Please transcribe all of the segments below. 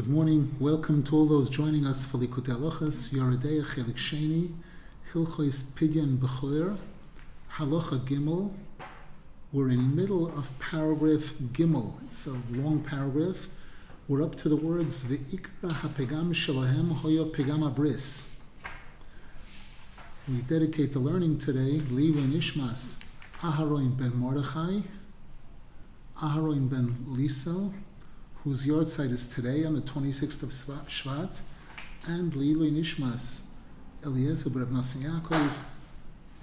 Good morning. Welcome to all those joining us for Likutey Halakhos, Yoreh Deah, Chelik Sheni, Hilkhos Pidyon Bechor, Halacha Gimel. We're in middle of paragraph Gimel. It's a long paragraph. We're up to the words Ve'ikra hapegam shelahem hoya pegam abris. We dedicate the learning today Li'ilui Nishmas Aharon ben Mordechai, Aharon ben Lisel, whose yard site is today on the 26th of Shvat, and Li'ilui Nishmas Eliezer B'Reb Nosson Yaakov,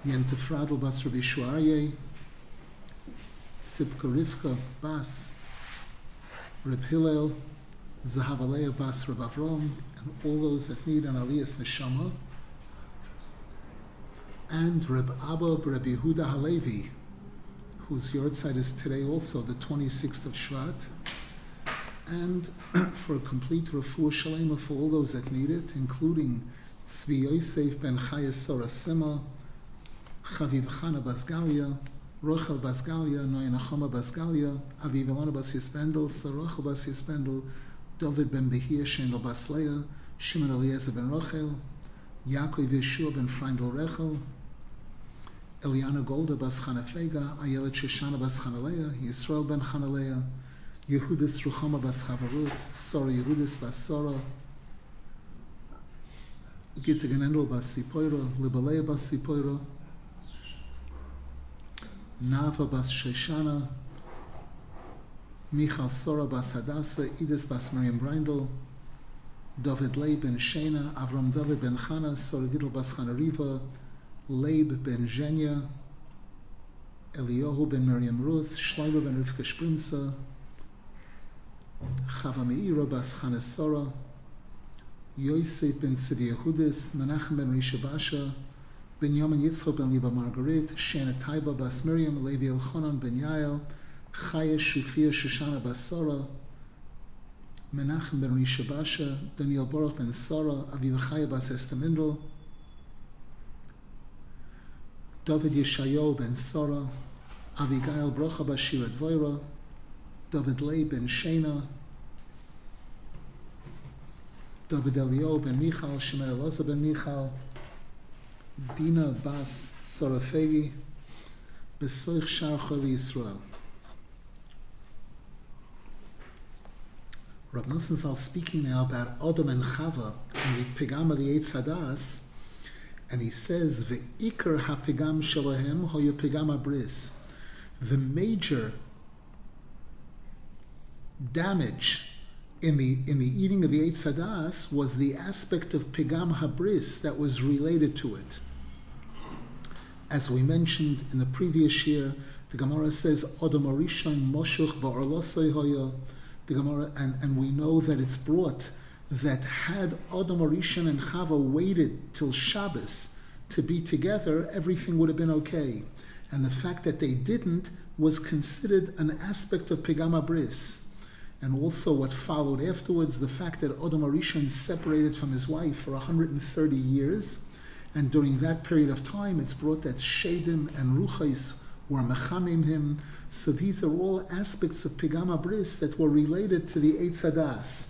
Yentefradel Bas Rabbi Shuaryeh, Sipka Rivka Bas Reb Hillel, Zahavaleya Bas Reb Avrom, and all those that need an Aliyas Neshama, and Reb Abba Reb Yehuda Halevi, whose yard site is today also the 26th of Shvat, and for a complete refuah shalema for all those that need it, including Tzvi Yosef ben Chaya Sorasima, Chaviv Chana Bas Galia, Rochel Bas Galia, Noya Nachama Bas Galia, Aviv Elana Bas Yisbendel, Sarachel Bas Yisbendel, David ben Behia Shendel Bas Leah, Shimon Eliezer ben Rochel, Yaakov Yeshua ben Freindel Rechel, Eliana Golda Bas Chanafega, Ayelet Shoshana Bas Chanaleah, Yisrael ben Chanaleah, Yehudis Ruchama Bas Chavarus, Sora Yehudis Bas Sora, Gita Genendel Bas Sipoira, Libalea Bas Sipoira, Nava Bas Sheshana, Michal Sora Bas Hadassah, Idis Bas Miriam Brindel, David Leib Ben Shena, Avram David Ben Chana, Sora Gidel Bas Chanariva, Leib Ben Zhenya, Eliyahu Ben Miriam Rus, Shlomo Ben Rivka Sprinza, Chava Meira Bas Chanesora, Yosef ben Tzvi Yehudis, Menachem ben Risha Basha, Binyamin Yitzchok ben Liba Margaret, Shana Taiba Bas Miriam, Levi Elchanan ben Yael, Chaya Shufia Shoshana Bas Sora, Menachem ben Risha Basha, Daniel Baruch ben Sora, Aviva Chaya Bas Esther Mindel, David Yeshayahu ben Sora, Avigail Brocha Bas Shira Dvoira, David Leib ben Shena, David Eliyahu ben Michal, Shimon Elazar ben Michal, Dina Bas Sarafegi, Besoich Shar Choli Yisrael. Rav Nosson Zal speaking now about Adam and Chava and the Pegam of the Eitz Hadas, and he says, Ve'ikar ha'pegam shelahem hoya pegam abris. The major damage in the eating of the Eitz Hadas was the aspect of Pegam Habris that was related to it. As we mentioned in the previous year, the Gemara says Adam Arishon Moshiach Ba'arlosei Hoya. The Gemara and we know that it's brought that had Adam Arishon and Chava waited till Shabbos to be together, everything would have been okay. And the fact that they didn't was considered an aspect of Pegam Habris. And also what followed afterwards, the fact that Adam Arishon separated from his wife for 130 years, and during that period of time it's brought that Shedim and Ruchais were mechamim him. So these are all aspects of Pegam Habris that were related to the Eitz Hadas.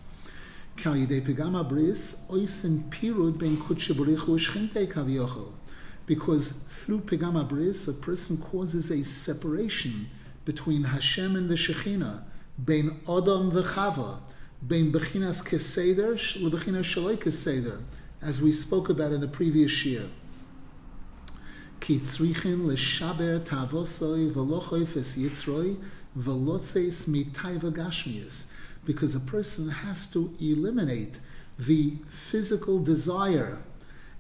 Kal Yidei Pegam Habris oisin pirud ben Kodesh Baruch Hu Shchintei Kaviochel, because through Pegam Habris a person causes a separation between Hashem and the Shekhinah, Bein Adam v'Chava, Bein Bechinas Keseder leBechinas Shalei Keseder, as we spoke about in the previous year. Ki tzrichin l'shaber ta'avosoi v'lochoif es yitzroi v'lotzeis mitayva gashmius, because a person has to eliminate the physical desire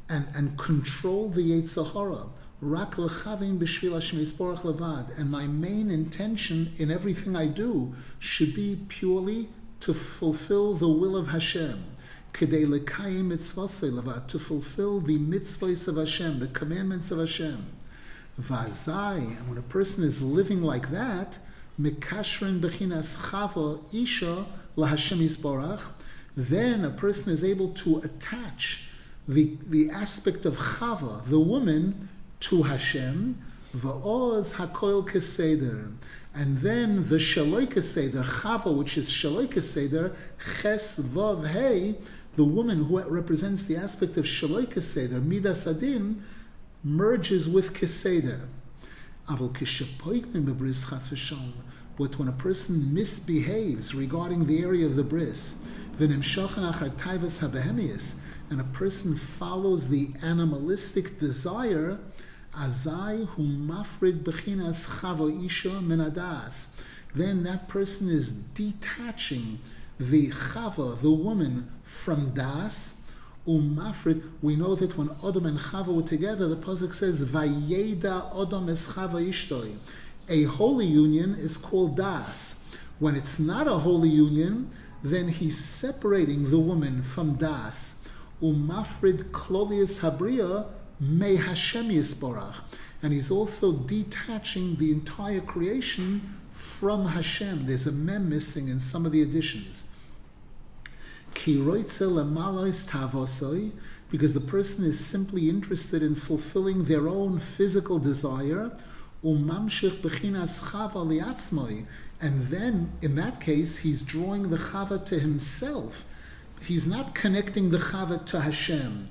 and control the Yetzer Hara. Rak l'chavim b'shvil Hashem Yisborach levad, and my main intention in everything I do should be purely to fulfill the will of Hashem. Kedei l'kayim mitzvosei levad, to fulfill the mitzvos of Hashem, the commandments of Hashem. Vazai, and when a person is living like that, mikashrin b'chinas chava isha l'Hashem Yisborach, then a person is able to attach the aspect of chava, the woman, to Hashem, Va'oz hakoil keseder. And then the shaloi keseder, chava, which is shaloi keseder, ches vav hey, the woman who represents the aspect of shaloi keseder, midas adin, merges with keseder. But when a person misbehaves regarding the area of the bris, and a person follows the animalistic desire, then that person is detaching the chava, the woman, from das. Umafrit, we know that when Adam and Chava were together, the pasuk says, Vayeda Adam es Chava Ishtoi. A holy union is called Das. When it's not a holy union, then he's separating the woman from Das. Umafrid Klolius Habriya Me Hashem Yisborach. And he's also detaching the entire creation from Hashem. There's a mem missing in some of the additions. Because the person is simply interested in fulfilling their own physical desire, and then in that case he's drawing the chava to himself. He's not connecting the chava to Hashem.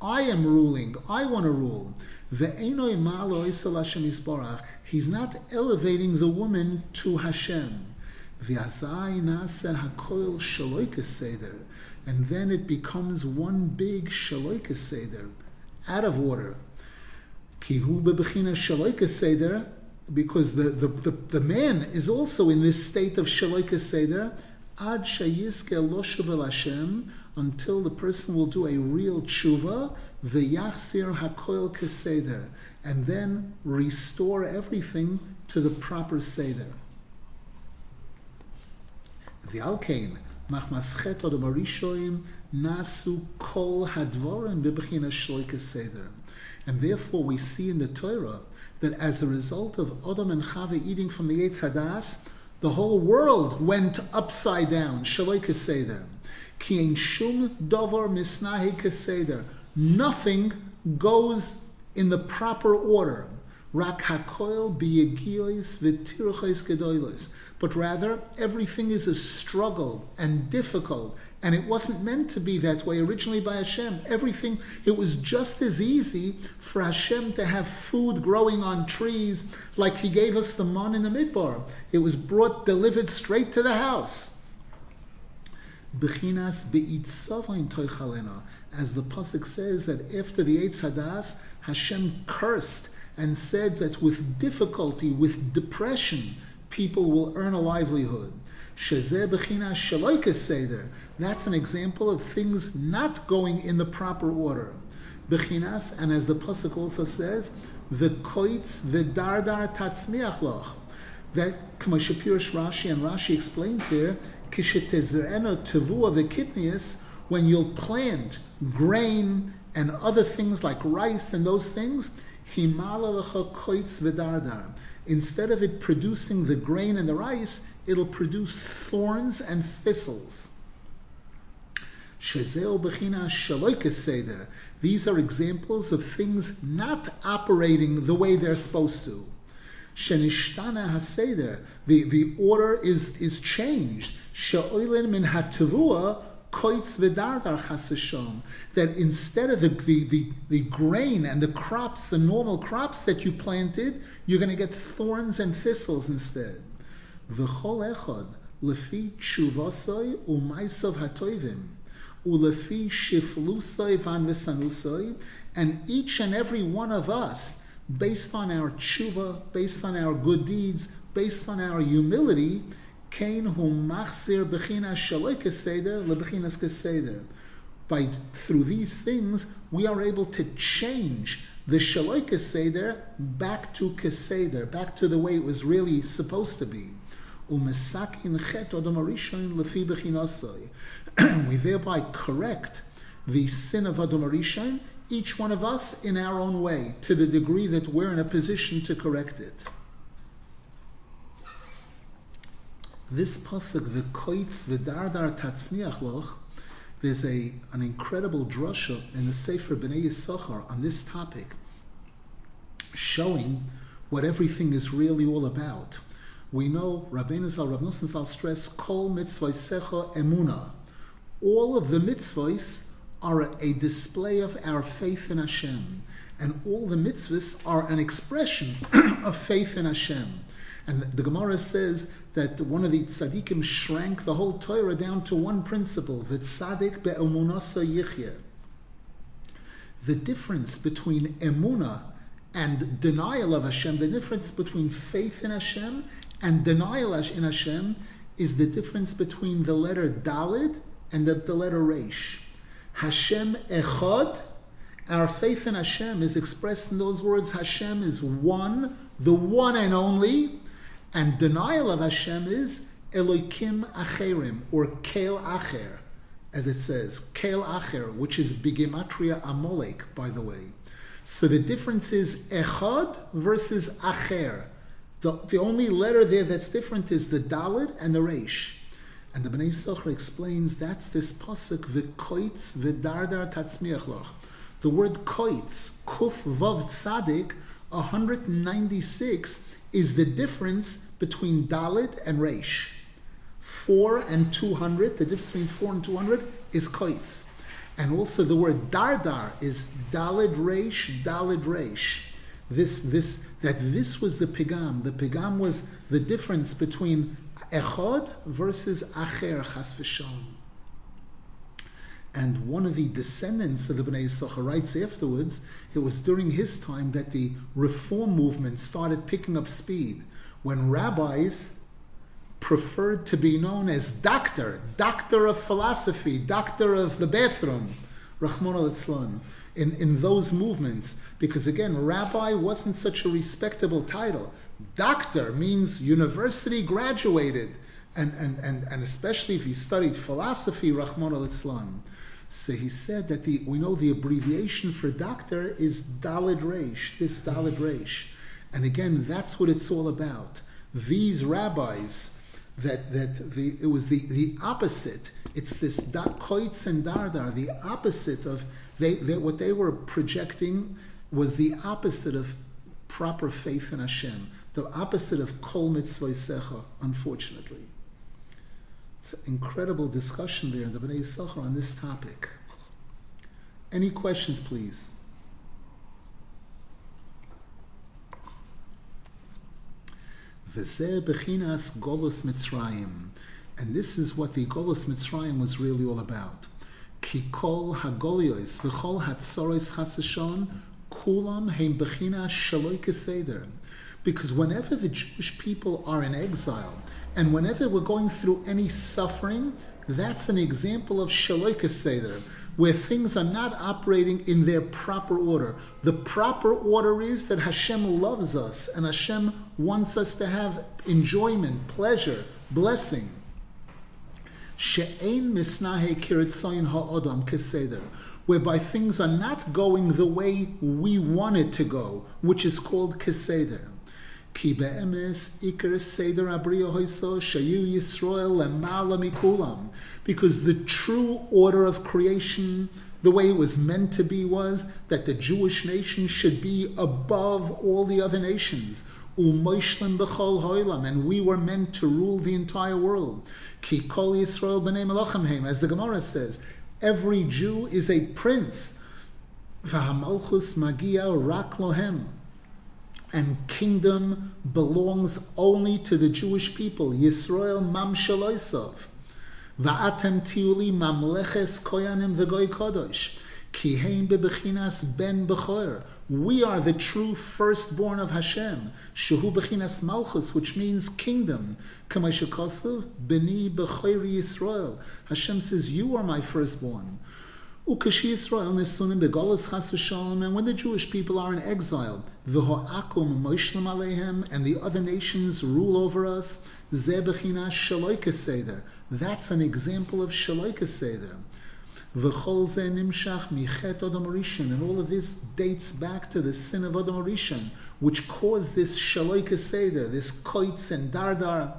I am ruling, I want to rule. He's not elevating the woman to Hashem. And then it becomes one big shaloika seder, out of order. Because the man is also in this state of shaloika seder, ad sheyizke lo shuva l'Hashem, until the person will do a real tshuva, v'yachzir hakoil keseder, and then restore everything to the proper seder. The Alkain, Machmaschet Adam Arishoim, Nasu Kol Hadvorim Bebechina Shloike Seder. And therefore we see in the Torah that as a result of Adam and Chava eating from the Eitz Hadas, the whole world went upside down, Shloike Seder. Ki ein shum dovar misnahi keseder. Nothing goes in the proper order. Rak hakoil b'yegiois v'tiruchos gedolos. But rather, everything is a struggle and difficult. And it wasn't meant to be that way originally by Hashem. Everything, it was just as easy for Hashem to have food growing on trees like he gave us the man in the midbar. It was delivered straight to the house. B'chinas b'itzavoin toichalena. As the pasuk says that after the Eitz Hadas, Hashem cursed and said that with difficulty, with depression, people will earn a livelihood. That's an example of things not going in the proper order. Bechinas, and as the pasuk also says, that Kama Shapirish Rashi, and Rashi explains there, when you'll plant grain and other things like rice and those things, instead of it producing the grain and the rice, it'll produce thorns and thistles. These are examples of things not operating the way they're supposed to. The order is changed. That instead of the grain and the crops, the normal crops that you planted, you're going to get thorns and thistles instead. And each and every one of us, based on our tshuva, based on our good deeds, based on our humility, through these things, we are able to change the Shaloi Keseder back to Keseder, back to the way it was really supposed to be. We thereby correct the sin of Adam Arishon, each one of us in our own way, to the degree that we're in a position to correct it. This pasuk, v'koitz v'dardar tatzmiach loch, there's an incredible drasha in the Sefer B'nei Yissachar on this topic. showing what everything is really all about. We know Rabbeinu Zal, Rav Nosson Zal stress kol mitzvaysecha emuna. All of the mitzvahs are a display of our faith in Hashem, and all the mitzvahs are an expression of faith in Hashem. And the Gemara says that one of the tzaddikim shrank the whole Torah down to one principle: v'tzadik be'emunasa yichya. The difference between emunah and denial of Hashem, the difference between faith in Hashem and denial in Hashem, is the difference between the letter Daled and the letter Reish. Hashem Echad. Our faith in Hashem is expressed in those words. Hashem is one, the one and only. And denial of Hashem is Elokim Acherim, or Kel Acher, as it says. Kel Acher, which is Bigematria Amolek, by the way. So the difference is Echad versus Acher. The only letter there that's different is the Dalet and the Reish. And the B'nei Yissachar explains that's this pasuk v'koitz v'dardar tatzmiach loch. The word koitz, kuf vav tzadik, 196, is the difference between Dalet and Reish. 4 and 200, the difference between 4 and 200 is koitz. And also the word dardar is Dalet Reish, Dalet Reish. This was the pigam. The pigam was the difference between Echad versus Acher, Chas v'Shalom. And one of the descendants of the B'nai Yissachar writes afterwards, it was during his time that the reform movement started picking up speed, when rabbis preferred to be known as doctor of philosophy, doctor of the bathroom, Rahman al-Islam, in those movements. Because again, rabbi wasn't such a respectable title. Doctor means university graduated. And especially if he studied philosophy, Rahman al-Islam. So he said that we know the abbreviation for doctor is Dalet Reish, this Dalet Reish. And again, that's what it's all about. These rabbis, it was the opposite. It's this koitz and dardar, the opposite of, what they were projecting was the opposite of proper faith in Hashem, the opposite of kol mitzvaysecha, unfortunately. It's an incredible discussion there in the B'nai Yissachar on this topic. Any questions, please? V'zeh bechinas Golos Mitzrayim. And this is what the Golos Mitzrayim was really all about. Ki kol hagolios v'chol hatzoros chas v'shalom kulam heim bechinas shaloi keseder. Because whenever the Jewish people are in exile, and whenever we're going through any suffering, that's an example of Shaloi Keseder, where things are not operating in their proper order. The proper order is that Hashem loves us, and Hashem wants us to have enjoyment, pleasure, blessing. She'ein misnahe kiritzayin ha'odam keseder, whereby things are not going the way we want it to go, which is called keseder. Ki be'emes ikar seder abriya hoiso shayu Yisrael lemala mikulam. Because the true order of creation, the way it was meant to be, was that the Jewish nation should be above all the other nations. U'moishlim b'chol hoilam, and we were meant to rule the entire world. Ki kol Yisrael b'nei melochem heim, as the Gemara says, every Jew is a prince. V'hamalchus magia rak lohem. And kingdom belongs only to the Jewish people. Yisrael mam shaloisov. Va'atem tiuli mamleches koyanim v'goy kodosh. Ki heim bebechinas ben bechor. We are the true firstborn of Hashem. Shehu bechinas malchus, which means kingdom. Kama shekosov b'ni bechori Yisrael. Hashem says, you are my firstborn. Ukashi Yisrael nesunim begolos chas v'shalom, and when the Jewish people are in exile, v'ho'akum moishlim aleihem, and the other nations rule over us, zeh b'china shaloi keseder. That's an example of shaloi keseder. V'chol zeh nimshach michet Adam Rishon, and all of this dates back to the sin of Adam Rishon, which caused this shaloi keseder, this koitz and dardar.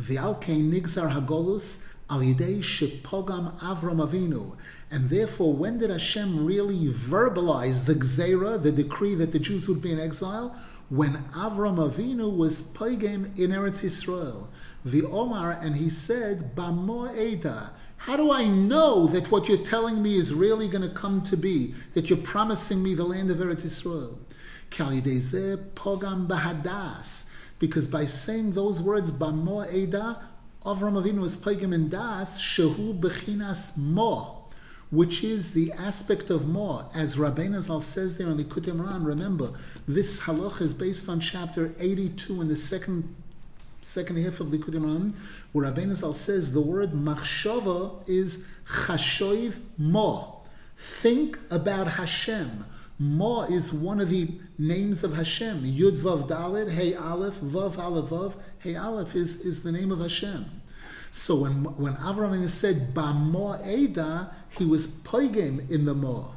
V'alkei nigzar hagolus. Aridei Shepogam Avram Avinu. And therefore, when did Hashem really verbalize the Gzeira, the decree that the Jews would be in exile? When Avram Avinu was Pogam in Eretz Yisrael. V'omar, and he said, Bamo'eda. How do I know that what you're telling me is really going to come to be, that you're promising me the land of Eretz Yisrael? Because by saying those words, Bamo Eidah, Avram Avinu is Pogam in Das, Shehu Bechinas Mo, which is the aspect of Mo. As Rabbeinu Zal says there in Likutei Moharan, remember, this halach is based on chapter 82 in the second half of Likutei Moharan, where Rabbeinu Zal says the word Machshava is Chashoiv Mo. Think about Hashem. Mo is one of the names of Hashem. Yud Vav Dalet, Hey Aleph, Vav Aleph Vav. Hey Aleph is the name of Hashem. So when Avraham said Bamo Eidah, he was Pogam in the Mo.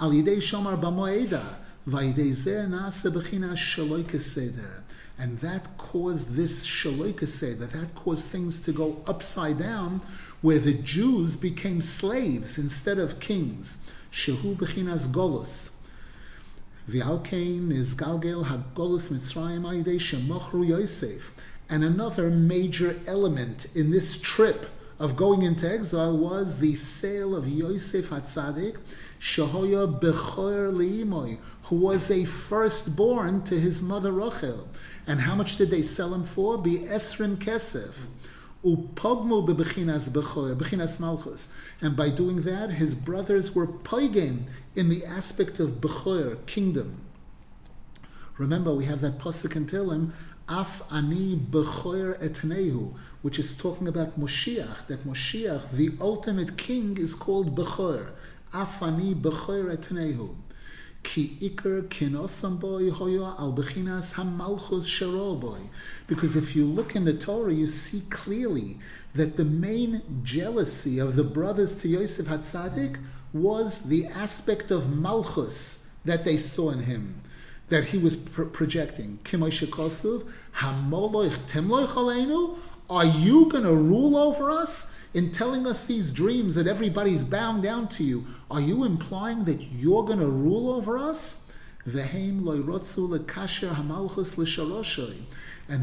Al Yidei Shomar Bamo Eidah, Vayidei Zeh Nase Bechina Shaloi Keseder. And that caused this Shaloi Keseder, that caused things to go upside down, where the Jews became slaves instead of kings. Shehu Bechinas Golos. V'alkein is Galgel HaGolos Mitzrayim Ayidei Shemochru Yosef. And another major element in this trip of going into exile was the sale of Yosef Hatzadik, Shehoya Bechor Li'imoi, who was a firstborn to his mother Rachel. And how much did they sell him for? Be'esrin Kesef. Upogmu bebechinas bechor, bechinas malchus. And by doing that, his brothers were pogam in the aspect of bechor, kingdom. Remember, we have that pasuk in Tehillim, Af ani bechor etnehu, which is talking about Moshiach, that Moshiach, the ultimate king, is called bechor. Af ani bechor etnehu. Ki iker kinosam boy hoya al bechinas hamalchus sheroboy. Because if you look in the Torah, you see clearly that the main jealousy of the brothers to Yosef Hatzadik was the aspect of malchus that they saw in him, that he was projecting. Kimoy shekosuv hamoloich temloich aleinu. Are you going to rule over us? In telling us these dreams that everybody's bound down to you, are you implying that you're going to rule over us? And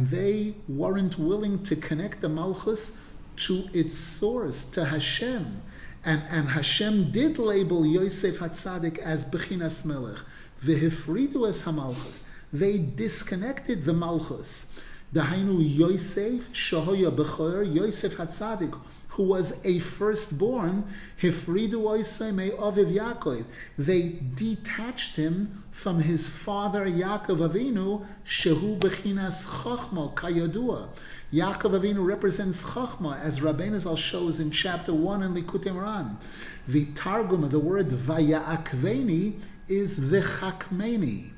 they weren't willing to connect the Malchus to its source, to Hashem. And Hashem did label Yosef HaTzadik as Bechinas Melech. V'hifridu es HaMalchus. They disconnected the Malchus. Dahainu Yosef, Shehoya Bechor, Yosef HaTzadik, who was a firstborn, they detached him from his father Yaakov Avinu, Shehu Bechinas Chochma, Kayodua. Yaakov Avinu represents Chochma, as Rabbeinu Zal shows in chapter 1 in Likutei Moharan. The Targum of the word Vayaakveni is Vechakmeni,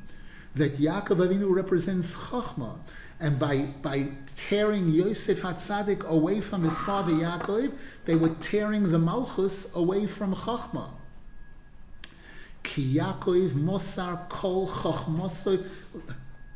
that Yaakov Avinu represents Chochma. And by tearing Yosef HaTzadik away from his father Yaakov, they were tearing the Malchus away from Chochma. Ki Yaakov Mosar Kol Chochmoso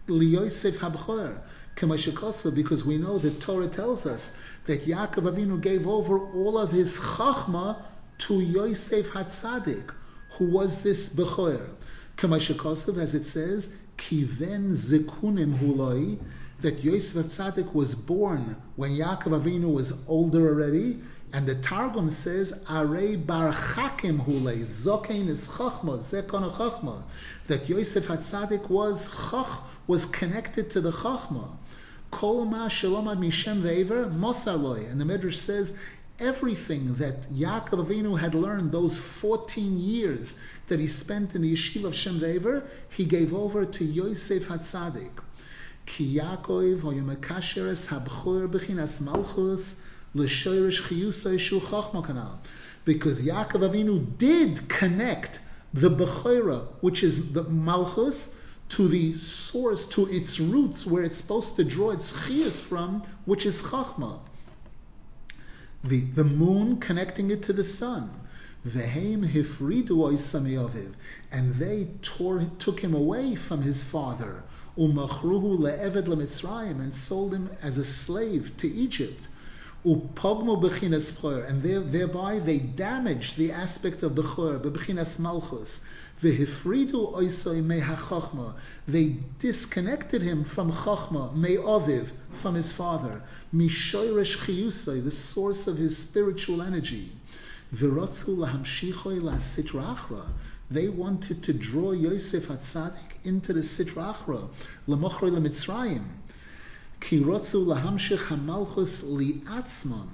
LiYosef HaBechor Kama Shekoso, because we know the Torah tells us that Yaakov Avinu gave over all of his Chochma to Yosef HaTzadik, who was this Bechor. Kama Shekoso, as it says, Kiven Zikunim Huloi, that Yosef Hatzadik was born when Yaakov Avinu was older already, and the Targum says, Arei bar chakim hulei, zokein is chachma, zekon chachma, that Yosef Hatzadik was connected to the chachma. Kol ma shelomad mi Shem V'ever, mosarloi, and the Midrash says, everything that Yaakov Avinu had learned those 14 years that he spent in the yeshiva of Shem V'ever, he gave over to Yosef Hatzadik. Ki Yaakov hoyomekasher es habchor bechinas malchus l'shoirish chiyusay shul chochma kanal, because Yaakov Avinu did connect the bechora, which is the malchus, to the source, to its roots, where it's supposed to draw its chiyus from, which is chochma. The moon connecting it to the sun. Vehem hifridu oisamiyaviv, and they took him away from his father. Umachruhu le'eved le'mitzrayim, and sold him as a slave to Egypt. upogmo bechinas b'chor, and thereby they damage the aspect of b'chor, bechinas malchus. V'hifridu oisoi me'hachachma, they disconnected him from chachma, me'oviv, from his father, mishoyresh chiyusoi, the source of his spiritual energy. V'rotzu lahamshichoi la'sitra achra, they wanted to draw Yosef Hatzadik into the sitra achra, l'mochroi la'mitzrayim. Kirotzu lahamshich hamalchus li'atzmon,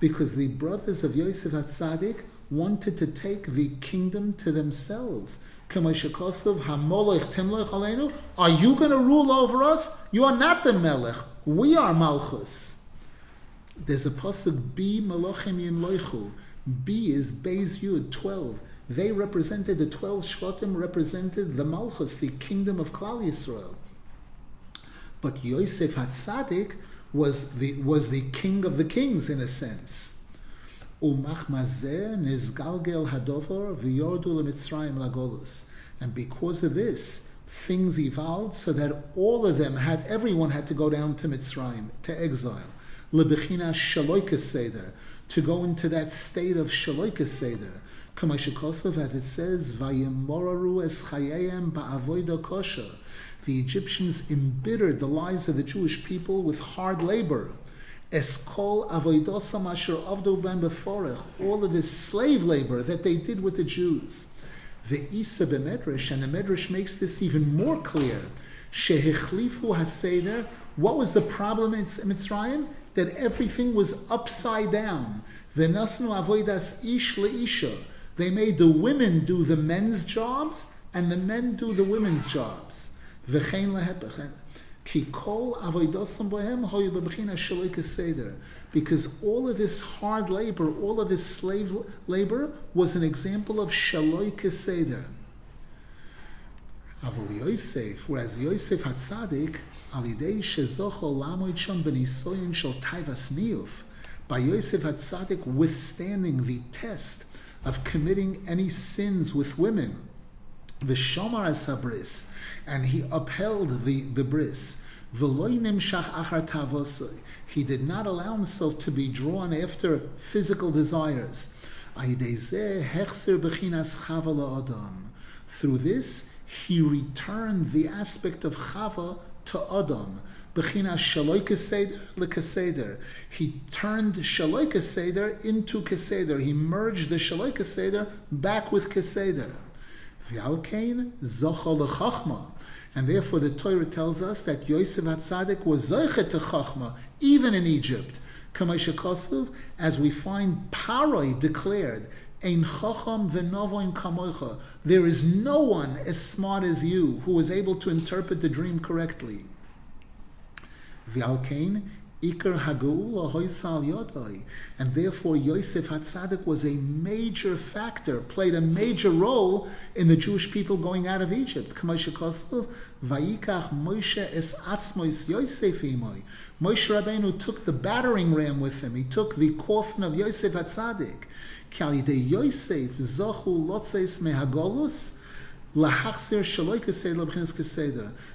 because the brothers of Yosef Hatzadik wanted to take the kingdom to themselves. Are you going to rule over us? You are not the melech. We are malchus. There's a pasuk, Bi malachim yin loichu. B is Beis Yud, 12. They represented the 12 Shvatim, represented the malchus, the kingdom of Klal Yisrael. But Yosef Hatzadik was the king of the kings, in a sense. And because of this, things evolved so that all of them everyone had to go down to Mitzrayim, to exile, to go into that state of shaloika seder, as it says, the Egyptians embittered the lives of the Jewish people with hard labor. All of this slave labor that they did with the Jews. The Isa b'medrash, and the Medrash makes this even more clear. Shehichlifu haseder. What was the problem in Mitzrayim? That everything was upside down. V'nasnu avodas ish leisha. They made the women do the men's jobs, and the men do the women's jobs. V'chein lehepech. Because all of this hard labor, all of this slave labor, was an example of shaloika seder. Whereas Yosef Hatzadik, by Yosef Hatzadik withstanding the test of committing any sins with women, V'shomar asabris, and he upheld the bris. V'loy nimshach achar tavosoi, he did not allow himself to be drawn after physical desires. Aidei zeh hechser bechinas chava la'adam, through this he returned the aspect of chava to Adam. Bechinas shaloi keseder lekeseder, he turned shaloi keseder into keseder. He merged the shaloi keseder back with keseder. And therefore the Torah tells us that Yosef HaTzadik was zoche to Chachma, even in Egypt. As we find Paroi declared, Ein Chacham v'novoin kamoicha, there is no one as smart as you who was able to interpret the dream correctly. And therefore Yosef Hatzadik was a major factor, played a major role in the Jewish people going out of Egypt. Moshe Rabbeinu took the battering ram with him. He took the coffin of Yosef Hatzadik.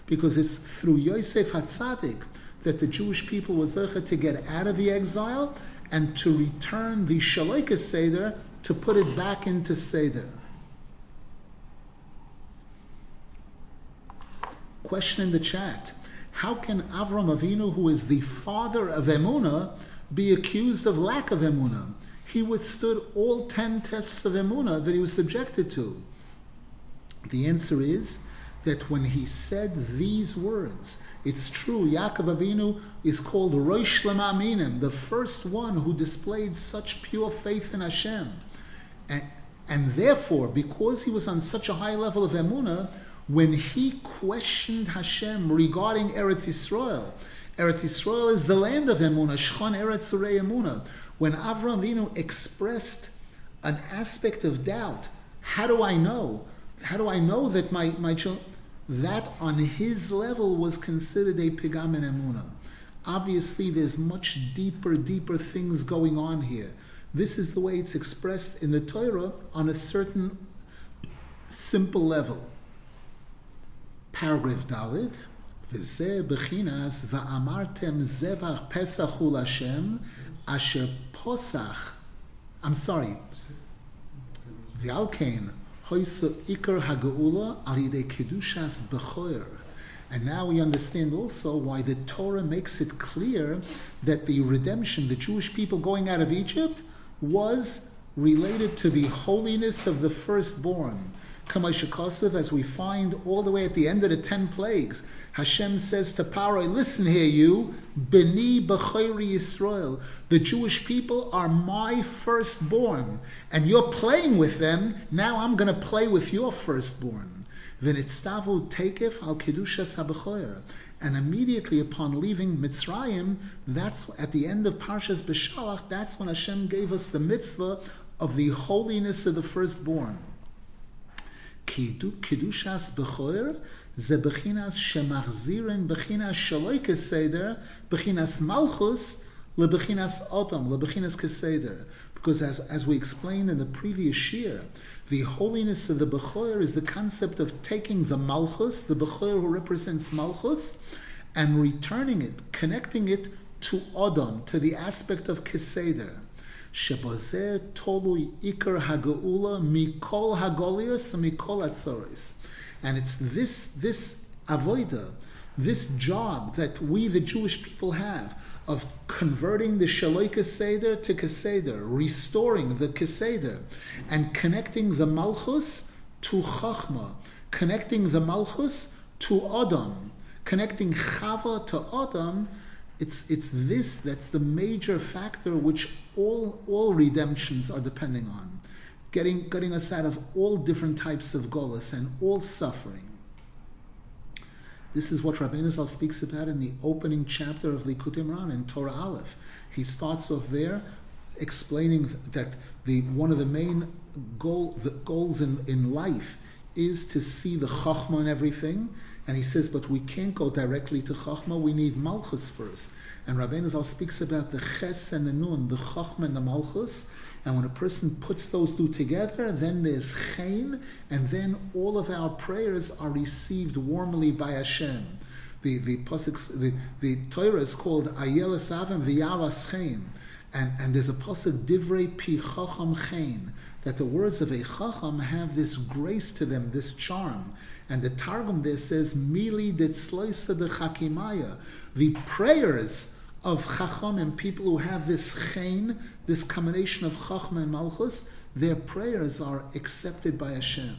Because it's through Yosef Hatzadik that the Jewish people were zoche to get out of the exile and to return the shaloika seder, to put it back into seder. Question in the chat: how can Avraham Avinu, who is the father of Emunah, be accused of lack of Emunah? He withstood all 10 tests of Emunah that he was subjected to. The answer is that when he said these words, it's true, Yaakov Avinu is called Rosh Lamaminim, the first one who displayed such pure faith in Hashem. And therefore, because he was on such a high level of Emunah, when he questioned Hashem regarding Eretz Yisrael is the land of Emunah, Shchon Eretz Urei Emunah. When Avraham Avinu expressed an aspect of doubt, how do I know? How do I know that my children, that on his level was considered a pigam in emunah? Obviously, there's much deeper things going on here. This is the way it's expressed in the Torah on a certain simple level. Paragraph Dalit, v'zeh bechinas va'amartem zevach pesach ul Hashem Asher posach, I'm sorry, V'alkein hoisu ikar ha'geula al yidei kedushas b'choir. And now we understand also why the Torah makes it clear that the redemption, the Jewish people going out of Egypt, was related to the holiness of the firstborn. As we find all the way at the end of the 10 plagues, Hashem says to Paro, listen here you, B'ni B'chori Yisrael, the Jewish people are my firstborn, and you're playing with them, now I'm going to play with your firstborn. V'nitztavu tekef al kedushas haBechoyer. And immediately upon leaving Mitzrayim, that's at the end of Parshas B'Shalach, that's when Hashem gave us the mitzvah of the holiness of the firstborn. Kedushas B'choyer, ze bechinas shemachzirin, bechinas shaloi keseder, bechinas malchus, le bechinas otam, le bechinas keseder. Because as we explained in the previous year, the holiness of the Bechor is the concept of taking the Malchus, the Bechor who represents Malchus, and returning it, connecting it to Odom, to the aspect of Keseder. Shebozeh tolui ikar hageula mikol hagolius mikol atzoris. And it's this avoida, this job that we the Jewish people have, of converting the Shaloi Keseder to Keseder, restoring the Keseder, and connecting the Malchus to Chochmah, connecting the Malchus to Odom, connecting Chava to Odom. It's this that's the major factor which all redemptions are depending on, getting us out of all different types of Golus and all suffering. This is what Rabbeinu Zal speaks about in the opening chapter of Likutei Moharan in Torah Aleph. He starts off there explaining that one of the main goals in life is to see the Chochmah in everything. And he says, but we can't go directly to Chochmah, we need Malchus first. And Rabbeinu Zal speaks about the Ches and the Nun, the Chochmah and the Malchus. And when a person puts those two together, then there's Chaim, and then all of our prayers are received warmly by Hashem. The Torah is called Ayelas Avim V'Yalas Chaim. And there's a pasuk, Divrei Pi Chacham Chaim, that the words of a Chacham have this grace to them, this charm. And the Targum there says, Mili Detzloisa De Chakimaya. The prayers of Chacham and people who have this Chain, this combination of Chachma and Malchus, their prayers are accepted by Hashem.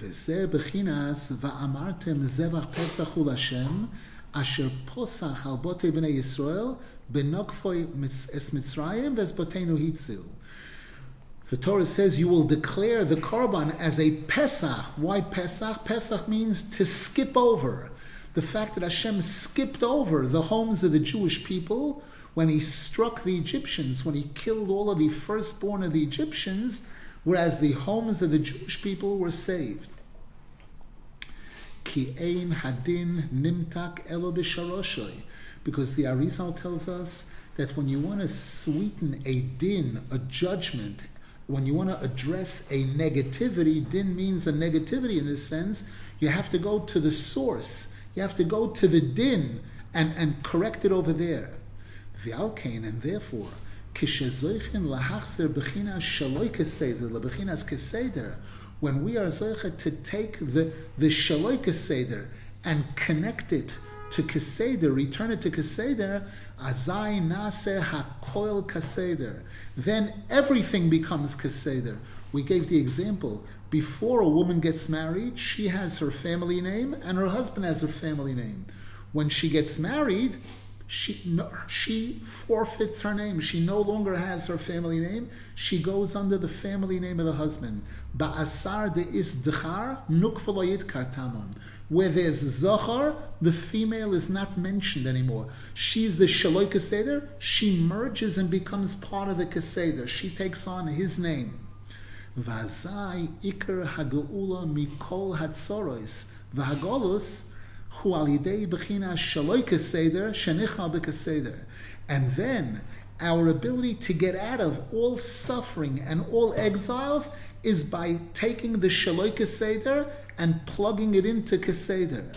V'zeh b'chinas va'amartem zevach pesach ul Hashem asher posach al botei b'nei Yisrael b'nokfoi es Mitzrayim v'es boteinu hitzil. The Torah says you will declare the Korban as a Pesach. Why Pesach? Pesach means to skip over. The fact that Hashem skipped over the homes of the Jewish people when he struck the Egyptians, when he killed all of the firstborn of the Egyptians, whereas the homes of the Jewish people were saved. Ki ein hadin nimtak elo b'sharoshay. Because the Arizal tells us that when you want to sweeten a din, a judgment, when you want to address a negativity, din means a negativity in this sense, you have to go to the source. You have to go to the din and correct it over there. V'alkein, and therefore, kishezoichin lahachzer b'chinas shaloi keseder, lebechinas keseder, when we are zoicha to take the shaloi keseder and connect it to keseder, return it to keseder, azai naseh hakoil keseder. Then everything becomes keseder. We gave the example. Before a woman gets married, she has her family name and her husband has her family name. When she gets married, she forfeits her name. She no longer has her family name. She goes under the family name of the husband. Ba'asar de'is d'char nukva lo'yit kartamon. Where there's Zohar, the female is not mentioned anymore. She's the Shaloi Keseder. She merges and becomes part of the Keseder. She takes on his name. Vazai ikar hagula mikol hatzoros v'hagolus hu alidei b'china shaloi keseder shenichal b'keseder. And then our ability to get out of all suffering and all exiles is by taking the shaloi keseder and plugging it into keseder.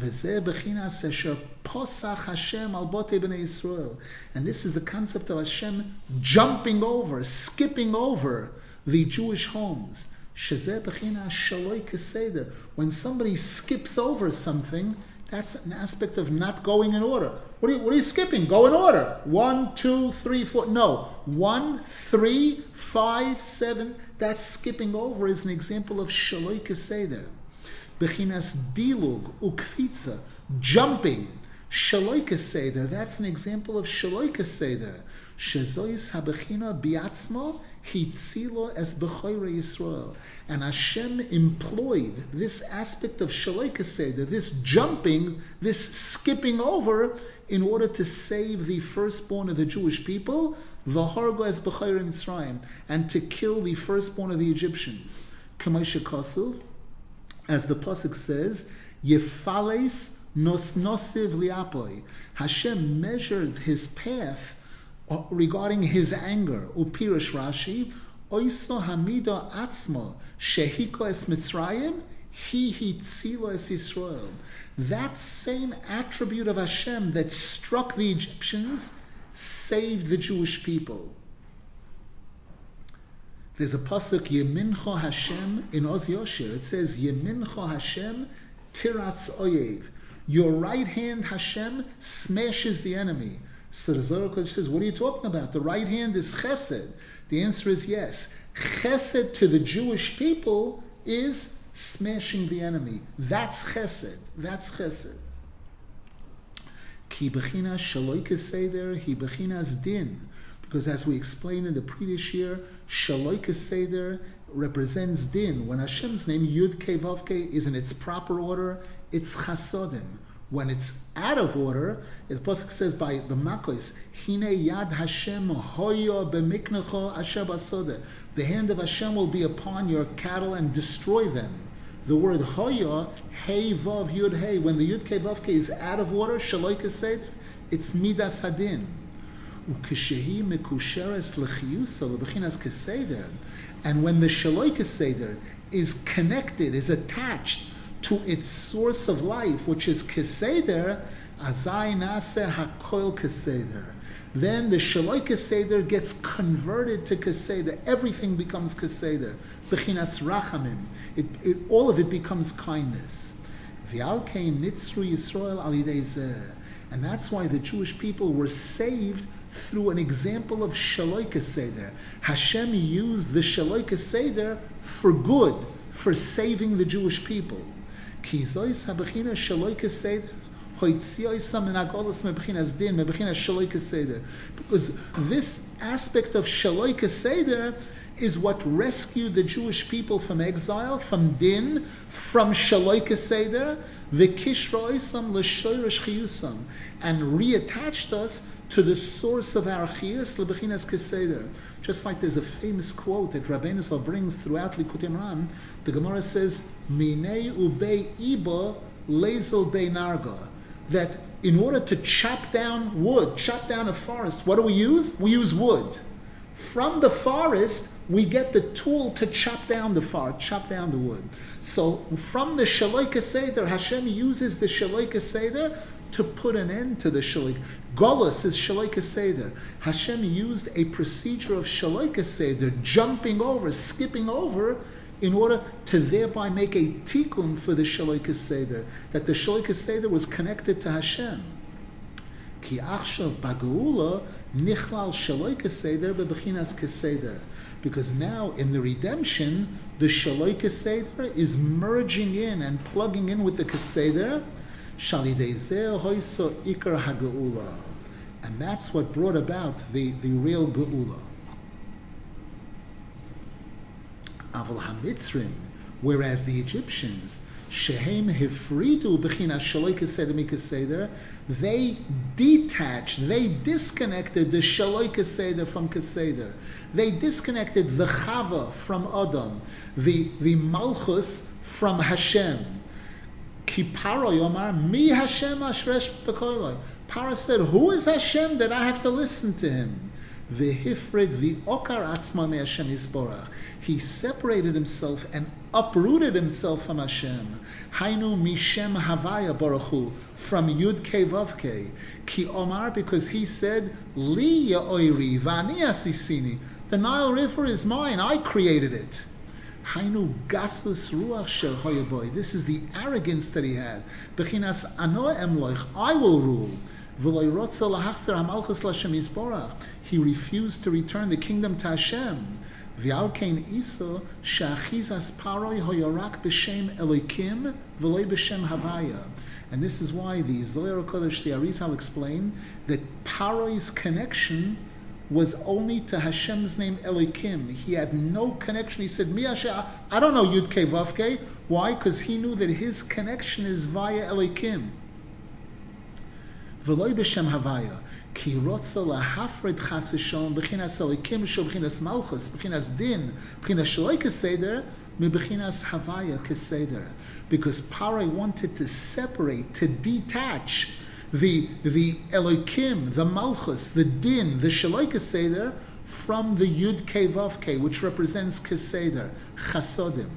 V'zeh b'chinas esher posach Hashem al botei b'nei Yisrael. And this is the concept of Hashem jumping over, skipping over the Jewish homes. Shezeh b'chinas shaloi keseder. When somebody skips over something, that's an aspect of not going in order. What are you skipping? Go in order. 1, 2, 3, 4. No. 1, 3, 5, 7. That skipping over is an example of shaloi keseder. Bechinas dilug ukfitza, jumping. Shaloi keseder. That's an example of shaloi keseder. Shezois habechina biatzmo hitzilo es bechore Yisrael. And Hashem employed this aspect of shaloi keseder, this jumping, this skipping over, in order to save the firstborn of the Jewish people, v'hargo es bechore Mitzrayim, and to kill the firstborn of the Egyptians. K'may shekasuv, as the pasuk says, yefales nosnosiv liapoi. Hashem measured his path regarding his anger. Upirish Rashi, oiso hamida atzmo shehiko es Mitzrayim, he hitzilo es Yisrael. That same attribute of Hashem that struck the Egyptians saved the Jewish people. There's a pasuk, Yemincho Hashem, in Oz Yosher. It says, Yemincho Hashem tiratz oyev. Your right hand, Hashem, smashes the enemy. So the Zohar HaKadosh says, what are you talking about? The right hand is chesed. The answer is yes. Chesed to the Jewish people is smashing the enemy. That's chesed. That's chesed. Ki b'chinas shaloi keseder, hi b'chinas din. Because as we explained in the previous year, Shaloi Keseder represents Din. When Hashem's name, Yud Kei Vav Kei, is in its proper order, it's Chasodim. When it's out of order, the Pasuk says by the Makos, Hine Yad Hashem Hoyo B'miknecho Asher Basodeh. The hand of Hashem will be upon your cattle and destroy them. The word Hoyo, Hei Vav Yud Hei. When the Yud Kei Vav Kei is out of order, Shaloi Keseder, it's Midas Hadin. And when the Shaloi Keseder is connected, is attached to its source of life, which is Keseder, then the Shaloi Keseder gets converted to Keseder. Everything becomes Keseder. Bechinas Rachamim. All of it becomes kindness. And that's why the Jewish people were saved through an example of Shaloi Keseder. Hashem used the Shaloi Keseder for good, for saving the Jewish people. Ki zois habechina Shaloi Keseder, hoitzioisam min hagolos mebechinas din, mebechinas Shaloi Keseder. Because this aspect of Shaloi Keseder is what rescued the Jewish people from exile, from din, from Shaloi Keseder, v'kishroisam l'shoirish chiyusam, and reattached us to the source of our chiyus, l'bechinas keseder. Just like there's a famous quote that Rabbeinu Zal brings throughout Likutei Moharan, the Gemara says, "Minei ubei ibo lezel bei narga," that in order to chop down wood, chop down a forest, what do we use? We use wood. From the forest, we get the tool to chop down the forest, chop down the wood. So from the Shaloi Keseder, Hashem uses the Shaloi Keseder to put an end to the Shaloi. Golos is Shaloi Keseder. Hashem used a procedure of Shaloi Keseder, jumping over, skipping over, in order to thereby make a tikkun for the Shaloi Keseder, that the Shaloi Keseder was connected to Hashem. Ki achshav b'geula nichlal Shaloi Keseder bebechinas keseder. Because now in the redemption, the Shaloi Keseder is merging in and plugging in with the Keseder. Shalidei zeh hoiso ikar hageula. And that's what brought about the real geula. Aval hamitzrim, whereas the Egyptians, shehem hifridu b'chinas Shaloi Keseder mi Keseder, they detached, they disconnected the Shaloi Keseder from Keseder. They disconnected the Chava from Adam, the Malchus from Hashem. Ki Paro Yomar, mi Hashem ashresh b'koiloi. Paro said, who is Hashem that I have to listen to him? V'hifred v'okar atzman Hashem Yisborach. He separated himself and uprooted himself from Hashem. Hainu mishem havaya baruchu, from Yud Kei Vav Kei. Ki omar, because he said, Li ya'oiri v'ani asisini. The Nile River is mine, I created it. Hainu gaslus ruach shel hoyaboy. This is the arrogance that he had. Bechinas ano emloich, I will rule. He refused to return the kingdom to Hashem. And this is why the Zohar HaKadosh, the Arizal, explained that Paro's connection was only to Hashem's name Elokim. He had no connection. He said, Mi Hashem, I don't know Yud Kei Vav Kei. Why? Because he knew that his connection is via Elokim. V'loi b'shem havaya, ki rotza lahafred chas v'shon b'chinas elikim shol b'chinas malchus b'chinas din b'chinas shloi keseder mi b'chinas havaya keseder. Because Paro wanted to separate, to detach the elikim, the malchus, the din, the shloi keseder from the yud kei vav kei, which represents keseder, chasodim.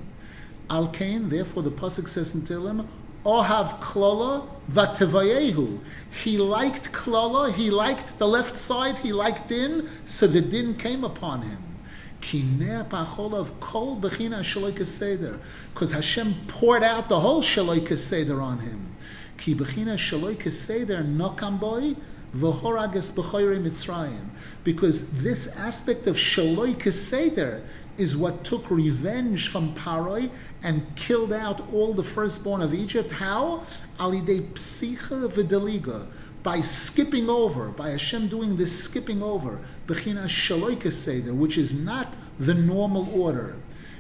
Al kain, therefore the pasuk says in Tehillim, Ohav Klola Vativayehu. He liked Klola, he liked the left side, he liked Din, so the Din came upon him. Because Hashem poured out the whole Shaloi Keseder on him. Ki Bechina Shaloi Keseder Nokamboy V'horages B'choyre Mitzrayim. Because this aspect of Shaloi Keseder is what took revenge from Paroi and killed out all the firstborn of Egypt. How? Alidei psicha v'deliga, by skipping over, by Hashem doing this skipping over, b'china shaloi keseder, which is not the normal order.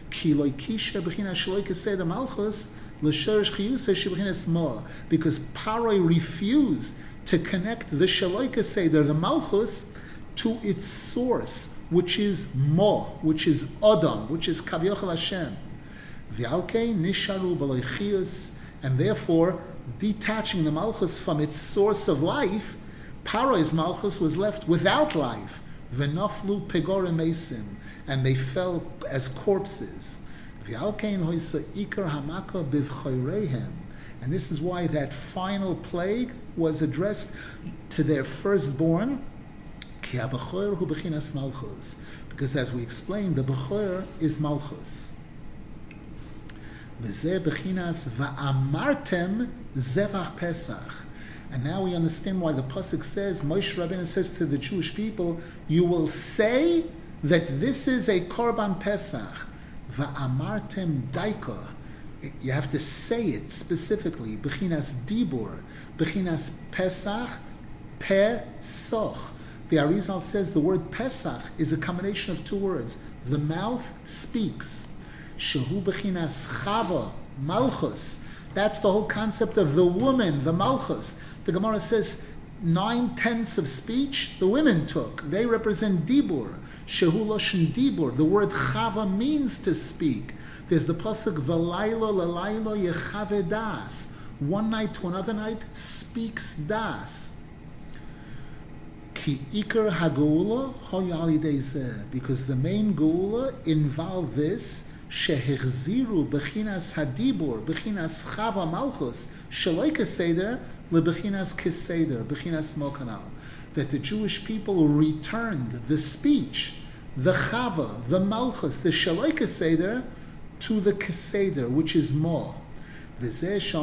Ki lo kisha b'china shaloi keseder malchus l'sherish chiyusah shib'chinas mo, because Paroi refused to connect the shaloi keseder, the malchus, to its source, which is Mo, which is Adam, which is Kaviochel Hashem. V'alkei nisharu b'loichius, and therefore, detaching the Malchus from its source of life, Paro's Malchus was left without life. V'naflu pegorim esim, and they fell as corpses. V'alkei hoisa ikar hamaka b'vchoireihem, and this is why that final plague was addressed to their firstborn, because as we explained, the Bechor is Malchus. And now we understand why the Pasuk says, Moshe Rabbeinu says to the Jewish people, you will say that this is a Korban Pesach. Va'amartem daika. You have to say it specifically. Bechinas dibur. Bechinas Pesach. Pesoch. The Arizal says the word Pesach is a combination of two words. The mouth speaks. Shehu b'chinas Chava, Malchus. That's the whole concept of the woman, the Malchus. The Gemara says 9/10 of speech the women took. They represent Dibur. Shehu Loshen Dibur. The word Chava means to speak. There's the pasuk V'laylo l'laylo yechave das. One night to another night speaks das. Because the main geula involved this, shehechziru bechinas hadibur bechinas chava malchus sheloi keseder lebechinas keseder bechinas mokanal, that the Jewish people returned the speech, the chava, the malchus, the sheloi keseder to the keseder, which is more. And this is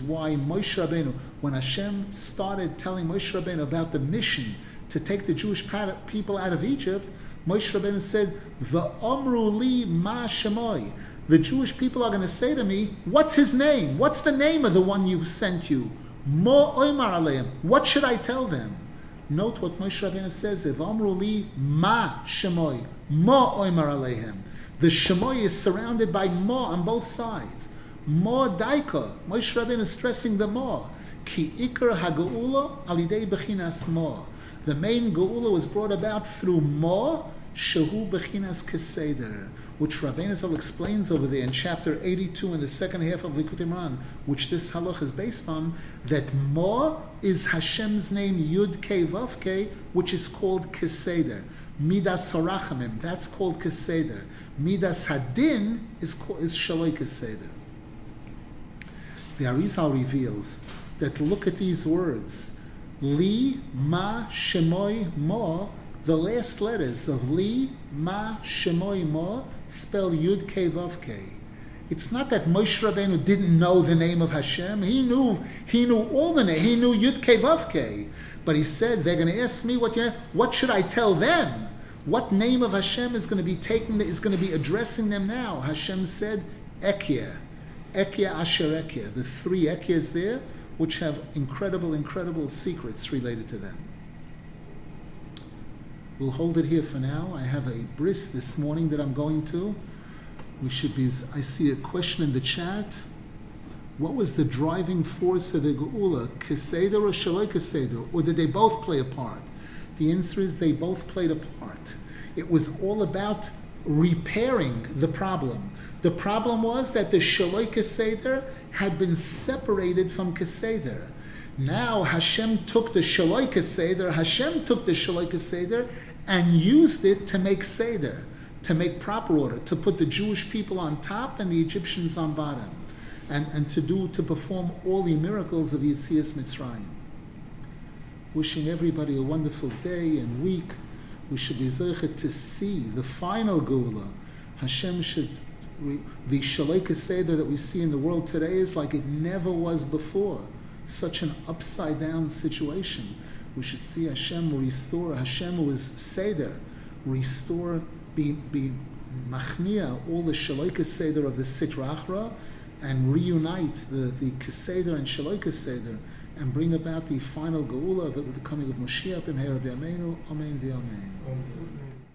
why Moshe Rabbeinu, when Hashem started telling Moshe Rabbeinu about the mission to take the Jewish people out of Egypt, Moshe Rabbeinu said, V'omru li ma shemoy. The Jewish people are going to say to me, what's his name? What's the name of the one you sent you? Mo oimar aleim. What should I tell them? Note what Moshe Rabbeinu says, V'omru li ma shemoy. Mo oimar aleim. The shemoy is surrounded by mo on both sides. Mo daika. Moshe Rabbeinu is stressing the mo. Ki ikar ha'geula alidei bechinas mo. The main geula was brought about through mo, Shehu Bechinas Keseder, which Rabbeinu Zal explains over there in chapter 82 in the second half of Likutei Moharan, which this halach is based on, that Ma is Hashem's name Yud Kei Vav Kei, which is called Keseder. Midas Harachamim, that's called Keseder. Midas Hadin is Shaloi Keseder. The Arizal reveals that look at these words. Li, Ma, Shemoi, Ma, the last letters of Li, Ma, Shemoi, Ma spell Yud Kei Vav Kei. It's not that Moshe Rabbeinu didn't know the name of Hashem. He knew all the name. He knew Yud Kei Vav Kei. But he said, they're going to ask me, what should I tell them? What name of Hashem is going to be taken, is going to be addressing them now? Hashem said, Ekyeh. Ekyeh Asher Ekyeh. The three Ekyehs there, which have incredible, incredible secrets related to them. We'll hold it here for now. I have a bris this morning that I'm going to. I see a question in the chat. What was the driving force of the Geula? Keseder or Shaloi Keseder? Or did they both play a part? The answer is they both played a part. It was all about repairing the problem. The problem was that the Shaloi Keseder had been separated from Keseder. Now Hashem took the Shaloi Keseder and used it to make Seder, to make proper order, to put the Jewish people on top and the Egyptians on bottom, and to perform all the miracles of Yetzias Mitzrayim. Wishing everybody a wonderful day and week. We should be zeichet to see the final Geula. Hashem should, the Shaloi Keseder that we see in the world today is like it never was before. Such an upside down situation. We should see Hashem restore. Hashem who is Seder, restore. Be machnia all the Shaloi Keseder of the Sitra Achra, and reunite the Keseder and Shaloi Keseder, and bring about the final Geula that with the coming of Moshiach in B'nei Yissachar. Amen v'amen.